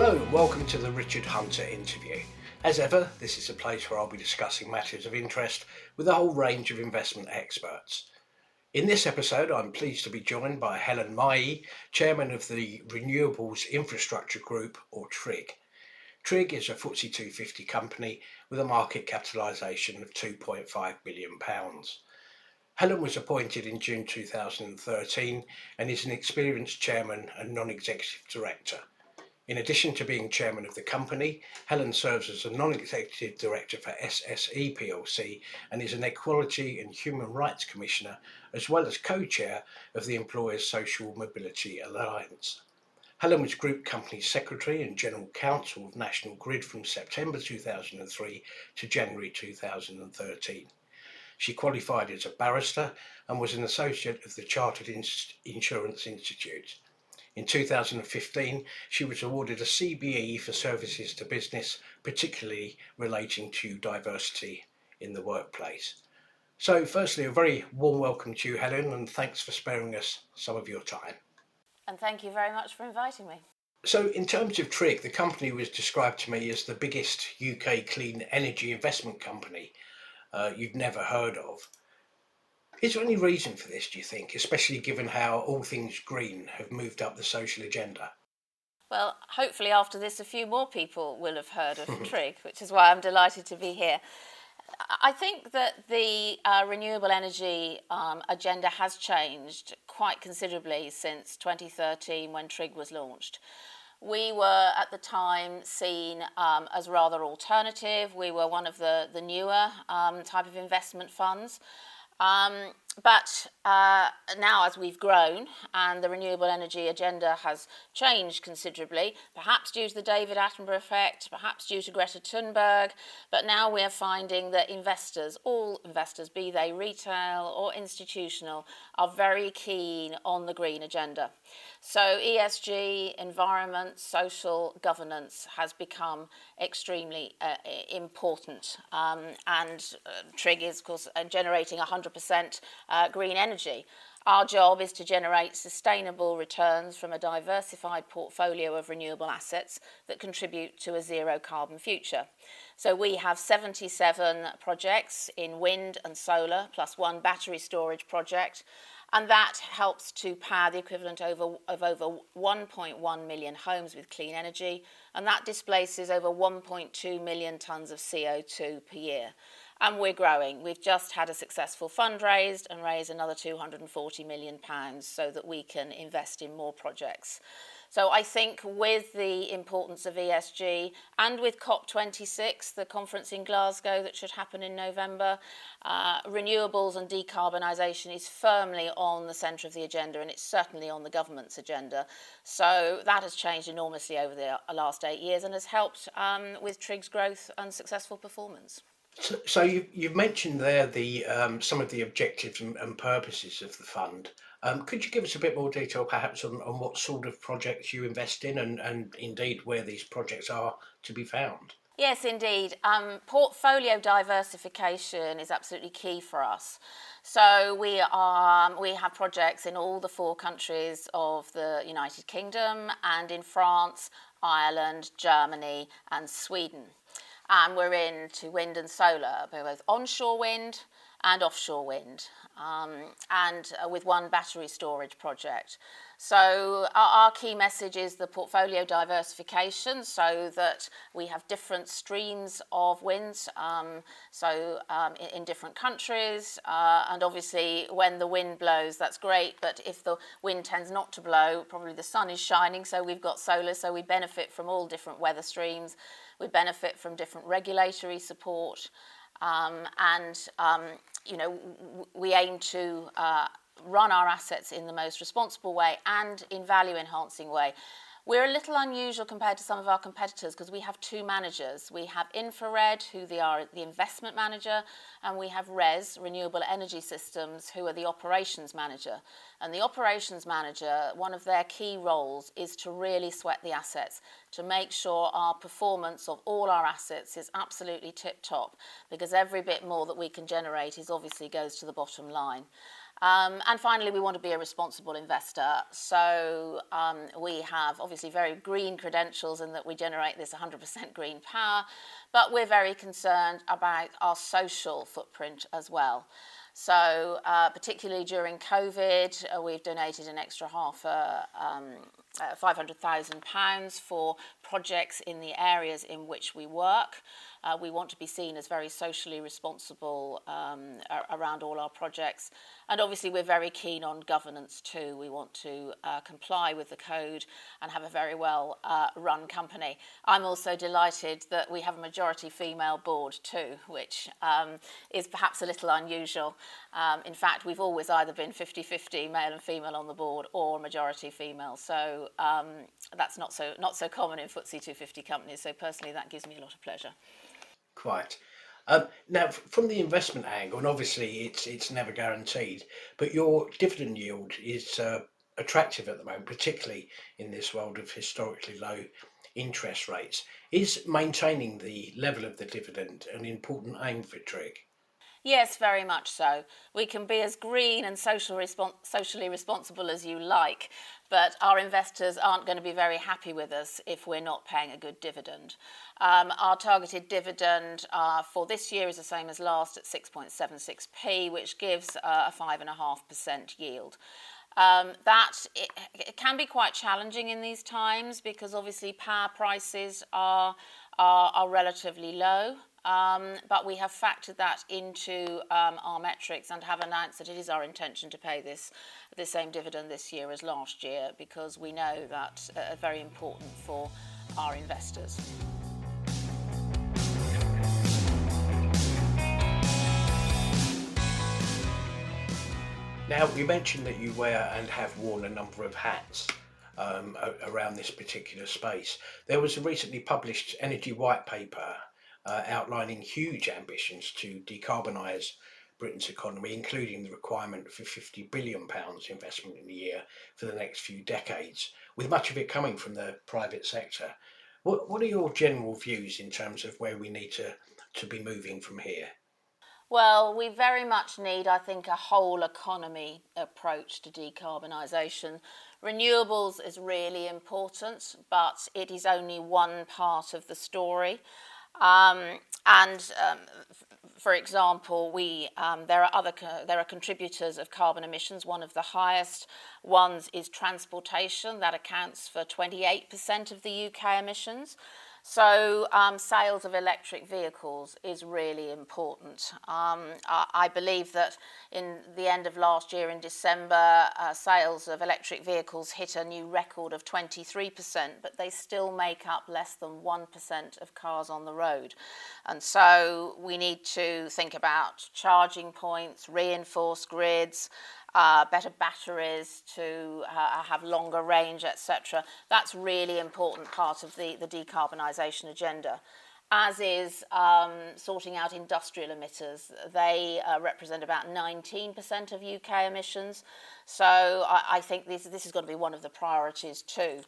Hello and welcome to the Richard Hunter interview. As ever, this is a place where I'll be discussing matters of interest with a whole range of investment experts. In this episode, I'm pleased to be joined by Helen Mahy, Chairman of the Renewables Infrastructure Group, or TRIG. TRIG is a FTSE 250 company with a market capitalisation of £2.5 billion. Helen was appointed in June 2013 and is an experienced chairman and non-executive director. In addition to being chairman of the company, Helen serves as a non-executive director for SSE PLC and is an Equality and Human Rights Commissioner, as well as co-chair of the Employers Social Mobility Alliance. Helen was Group Company Secretary and General Counsel of National Grid from September 2003 to January 2013. She qualified as a barrister and was an associate of the Chartered Insurance Institute. In 2015, she was awarded a CBE for services to business, particularly relating to diversity in the workplace. So firstly, a very warm welcome to you, Helen, and thanks for sparing us some of your time. And thank you very much for inviting me. So in terms of TRIG, the company was described to me as the biggest UK clean energy investment company you'd never heard of. Is there any reason for this, do you think, especially given how all things green have moved up the social agenda? Well, hopefully after this, a few more people will have heard of TRIG, which is why I'm delighted to be here. I think that the renewable energy agenda has changed quite considerably since 2013 when TRIG was launched. We were at the time seen as rather alternative. We were one of the newer type of investment funds. But now as we've grown and the renewable energy agenda has changed considerably, perhaps due to the David Attenborough effect, perhaps due to Greta Thunberg, but now we are finding that investors, all investors, be they retail or institutional, are very keen on the green agenda. So ESG, environment, social governance has become extremely important. And TRIG is, of course, generating 100% green energy. Our job is to generate sustainable returns from a diversified portfolio of renewable assets that contribute to a zero carbon future. So we have 77 projects in wind and solar, plus one battery storage project, and that helps to power the equivalent of over 1.1 million homes with clean energy, and that displaces over 1.2 million tonnes of CO2 per year. And we're growing. We've just had a successful fundraise and raised another £240 million so that we can invest in more projects. So I think with the importance of ESG and with COP26, the conference in Glasgow that should happen in November, renewables and decarbonisation is firmly on the centre of the agenda, and it's certainly on the government's agenda. So that has changed enormously over the last 8 years and has helped with TRIG's growth and successful performance. So you've mentioned there the some of the objectives and purposes of the fund. Could you give us a bit more detail perhaps on what sort of projects you invest in and indeed where these projects are to be found? Yes, indeed. Portfolio diversification is absolutely key for us. So we have projects in all the four countries of the United Kingdom and in France, Ireland, Germany and Sweden. And we're into wind and solar, both onshore wind and offshore wind, and with one battery storage project. So our key message is the portfolio diversification, so that we have different streams of wind, in different countries. And obviously, when the wind blows, that's great. But if the wind tends not to blow, probably the sun is shining. So we've got solar, so we benefit from all different weather streams. We benefit from different regulatory support. We aim to run our assets in the most responsible way and in value-enhancing way. We're a little unusual compared to some of our competitors because we have two managers. We have Infrared, who are the investment manager, and we have Res, Renewable Energy Systems, who are the operations manager. And the operations manager, one of their key roles is to really sweat the assets, to make sure our performance of all our assets is absolutely tip-top, because every bit more that we can generate is obviously goes to the bottom line. And finally, we want to be a responsible investor. So we have obviously very green credentials in that we generate this 100% green power, but we're very concerned about our social footprint as well. So particularly during COVID, we've donated an extra £500,000 for projects in the areas in which we work. We want to be seen as very socially responsible around all our projects. And obviously, we're very keen on governance too. We want to comply with the code and have a very well run company. I'm also delighted that we have a majority female board too, which is perhaps a little unusual. In fact, we've always either been 50-50 male and female on the board or majority female. So that's not so common in FTSE 250 companies. So personally, that gives me a lot of pleasure. Quite. Now, from the investment angle, and obviously it's never guaranteed, but your dividend yield is attractive at the moment, particularly in this world of historically low interest rates. Is maintaining the level of the dividend an important aim for TRIG? Yes, very much so. We can be as green and socially responsible as you like, but our investors aren't going to be very happy with us if we're not paying a good dividend. Our targeted dividend for this year is the same as last at 6.76p, which gives a 5.5% yield. That it can be quite challenging in these times because obviously power prices are relatively low. But we have factored that into our metrics and have announced that it is our intention to pay the same dividend this year as last year because we know that's very important for our investors. Now, you mentioned that you wear and have worn a number of hats around this particular space. There was a recently published energy white paper outlining huge ambitions to decarbonise Britain's economy, including the requirement for £50 billion investment in a year for the next few decades, with much of it coming from the private sector. What are your general views in terms of where we need to be moving from here? Well, we very much need, I think, a whole economy approach to decarbonisation. Renewables is really important, but it is only one part of the story. For example, there are contributors of carbon emissions. One of the highest ones is transportation. That accounts for 28% of the UK emissions. So sales of electric vehicles is really important. I believe that in the end of last year in December, sales of electric vehicles hit a new record of 23%, but they still make up less than 1% of cars on the road. And so we need to think about charging points, reinforce grids, better batteries to have longer range, etc. That's really important part of the decarbonisation agenda, as is sorting out industrial emitters. They represent about 19% of UK emissions. So I think this is going to be one of the priorities too.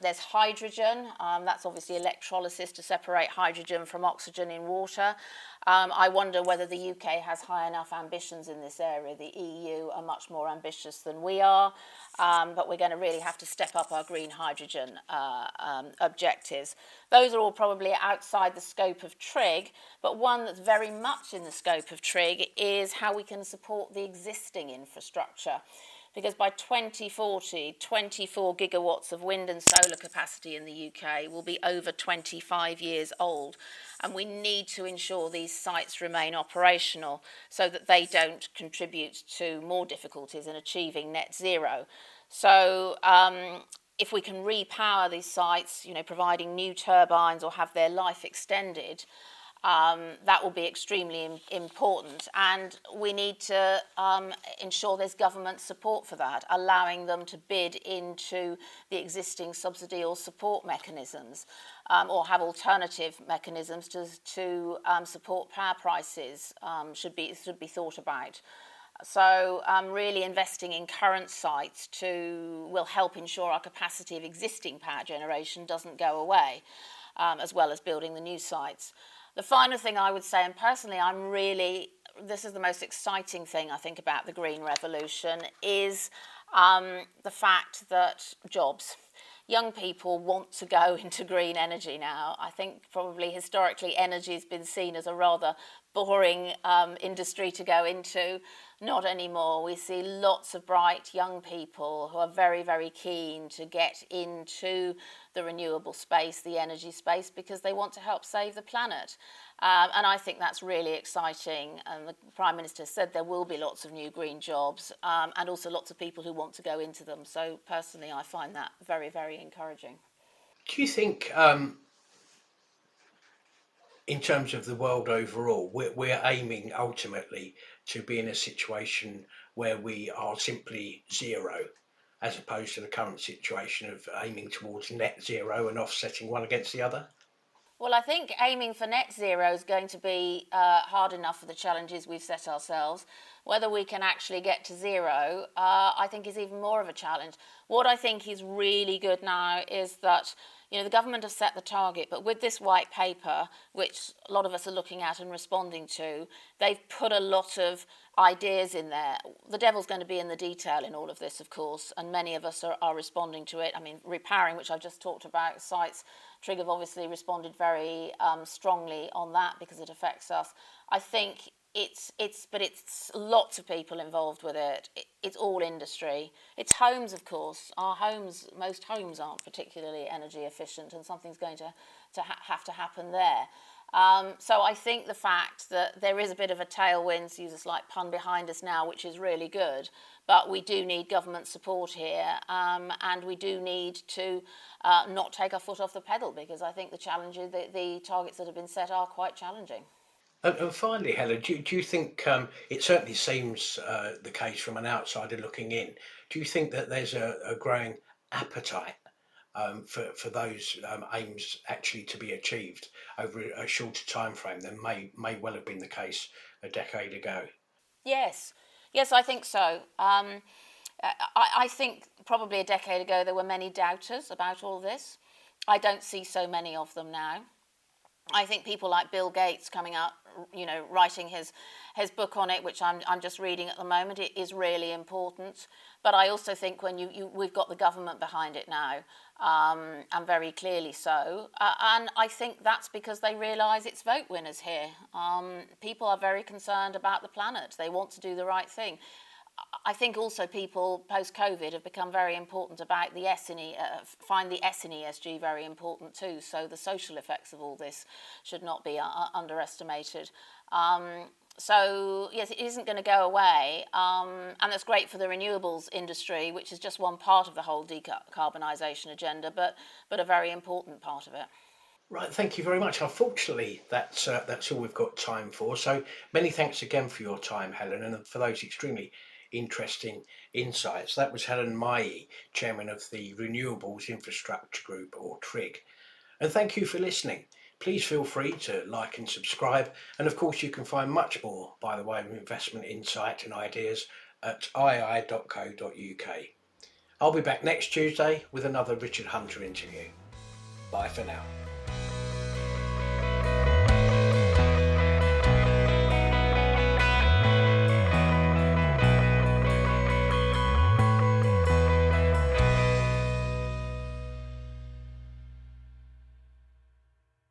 There's hydrogen. That's obviously electrolysis to separate hydrogen from oxygen in water. I wonder whether the UK has high enough ambitions in this area. The EU are much more ambitious than we are, but we're going to really have to step up our green hydrogen objectives. Those are all probably outside the scope of TRIG, but one that's very much in the scope of TRIG is how we can support the existing infrastructure. Because by 2040, 24 gigawatts of wind and solar capacity in the UK will be over 25 years old. And we need to ensure these sites remain operational so that they don't contribute to more difficulties in achieving net zero. So if we can repower these sites, providing new turbines or have their life extended, that will be extremely important, and we need to ensure there's government support for that, allowing them to bid into the existing subsidy or support mechanisms, or have alternative mechanisms to support power prices should be thought about. So really investing in current sites will help ensure our capacity of existing power generation doesn't go away, as well as building the new sites. The final thing I would say, and personally, I'm really, this is the most exciting thing, I think, about the Green Revolution is the fact that jobs, young people want to go into green energy now. I think probably historically energy has been seen as a rather boring industry to go into. Not anymore. We see lots of bright young people who are very, very keen to get into the renewable space, the energy space, because they want to help save the planet. And I think that's really exciting. And the Prime Minister said there will be lots of new green jobs and also lots of people who want to go into them. So personally, I find that very, very encouraging. Do you think, in terms of the world overall, we're aiming ultimately to be in a situation where we are simply zero, as opposed to the current situation of aiming towards net zero and offsetting one against the other? Well, I think aiming for net zero is going to be hard enough for the challenges we've set ourselves. Whether we can actually get to zero, I think is even more of a challenge. What I think is really good now is that, you know, the government has set the target, but with this white paper, which a lot of us are looking at and responding to, they've put a lot of ideas in there. The devil's going to be in the detail in all of this, of course, and many of us are responding to it. I mean, repowering, which I've just talked about, sites, TRIG have obviously responded very strongly on that because it affects us. I think it's lots of people involved with it. It's all industry. It's homes, of course. Our homes, most homes aren't particularly energy efficient, and something's going to have to happen there. So I think the fact that there is a bit of a tailwind, to use a slight pun, behind us now, which is really good, but we do need government support here, and we do need to not take our foot off the pedal, because I think the targets that have been set are quite challenging. And finally, Helen, do you think, it certainly seems the case from an outsider looking in, do you think that there's a growing appetite for those aims actually to be achieved over a shorter time frame than may well have been the case a decade ago? Yes, I think so. I think probably a decade ago there were many doubters about all this. I don't see so many of them now. I think people like Bill Gates coming up, you know, writing his book on it, which I'm just reading at the moment, it is really important. But I also think when we've got the government behind it now, and very clearly so, and I think that's because they realise it's vote winners here. People are very concerned about the planet. They want to do the right thing. I think also people post-COVID have become very important about the S in find the S in ESG very important too. So the social effects of all this should not be underestimated. So yes, it isn't going to go away, and that's great for the renewables industry, which is just one part of the whole decarbonisation agenda, but a very important part of it. Right, thank you very much. Unfortunately, that's all we've got time for. So many thanks again for your time, Helen, and for those extremely interesting insights. That was Helen Mahy, Chairman of the Renewables Infrastructure Group, or TRIG. And thank you for listening. Please feel free to like and subscribe. And of course, you can find much more by the way of investment insight and ideas at ii.co.uk. I'll be back next Tuesday with another Richard Hunter interview. Bye for now.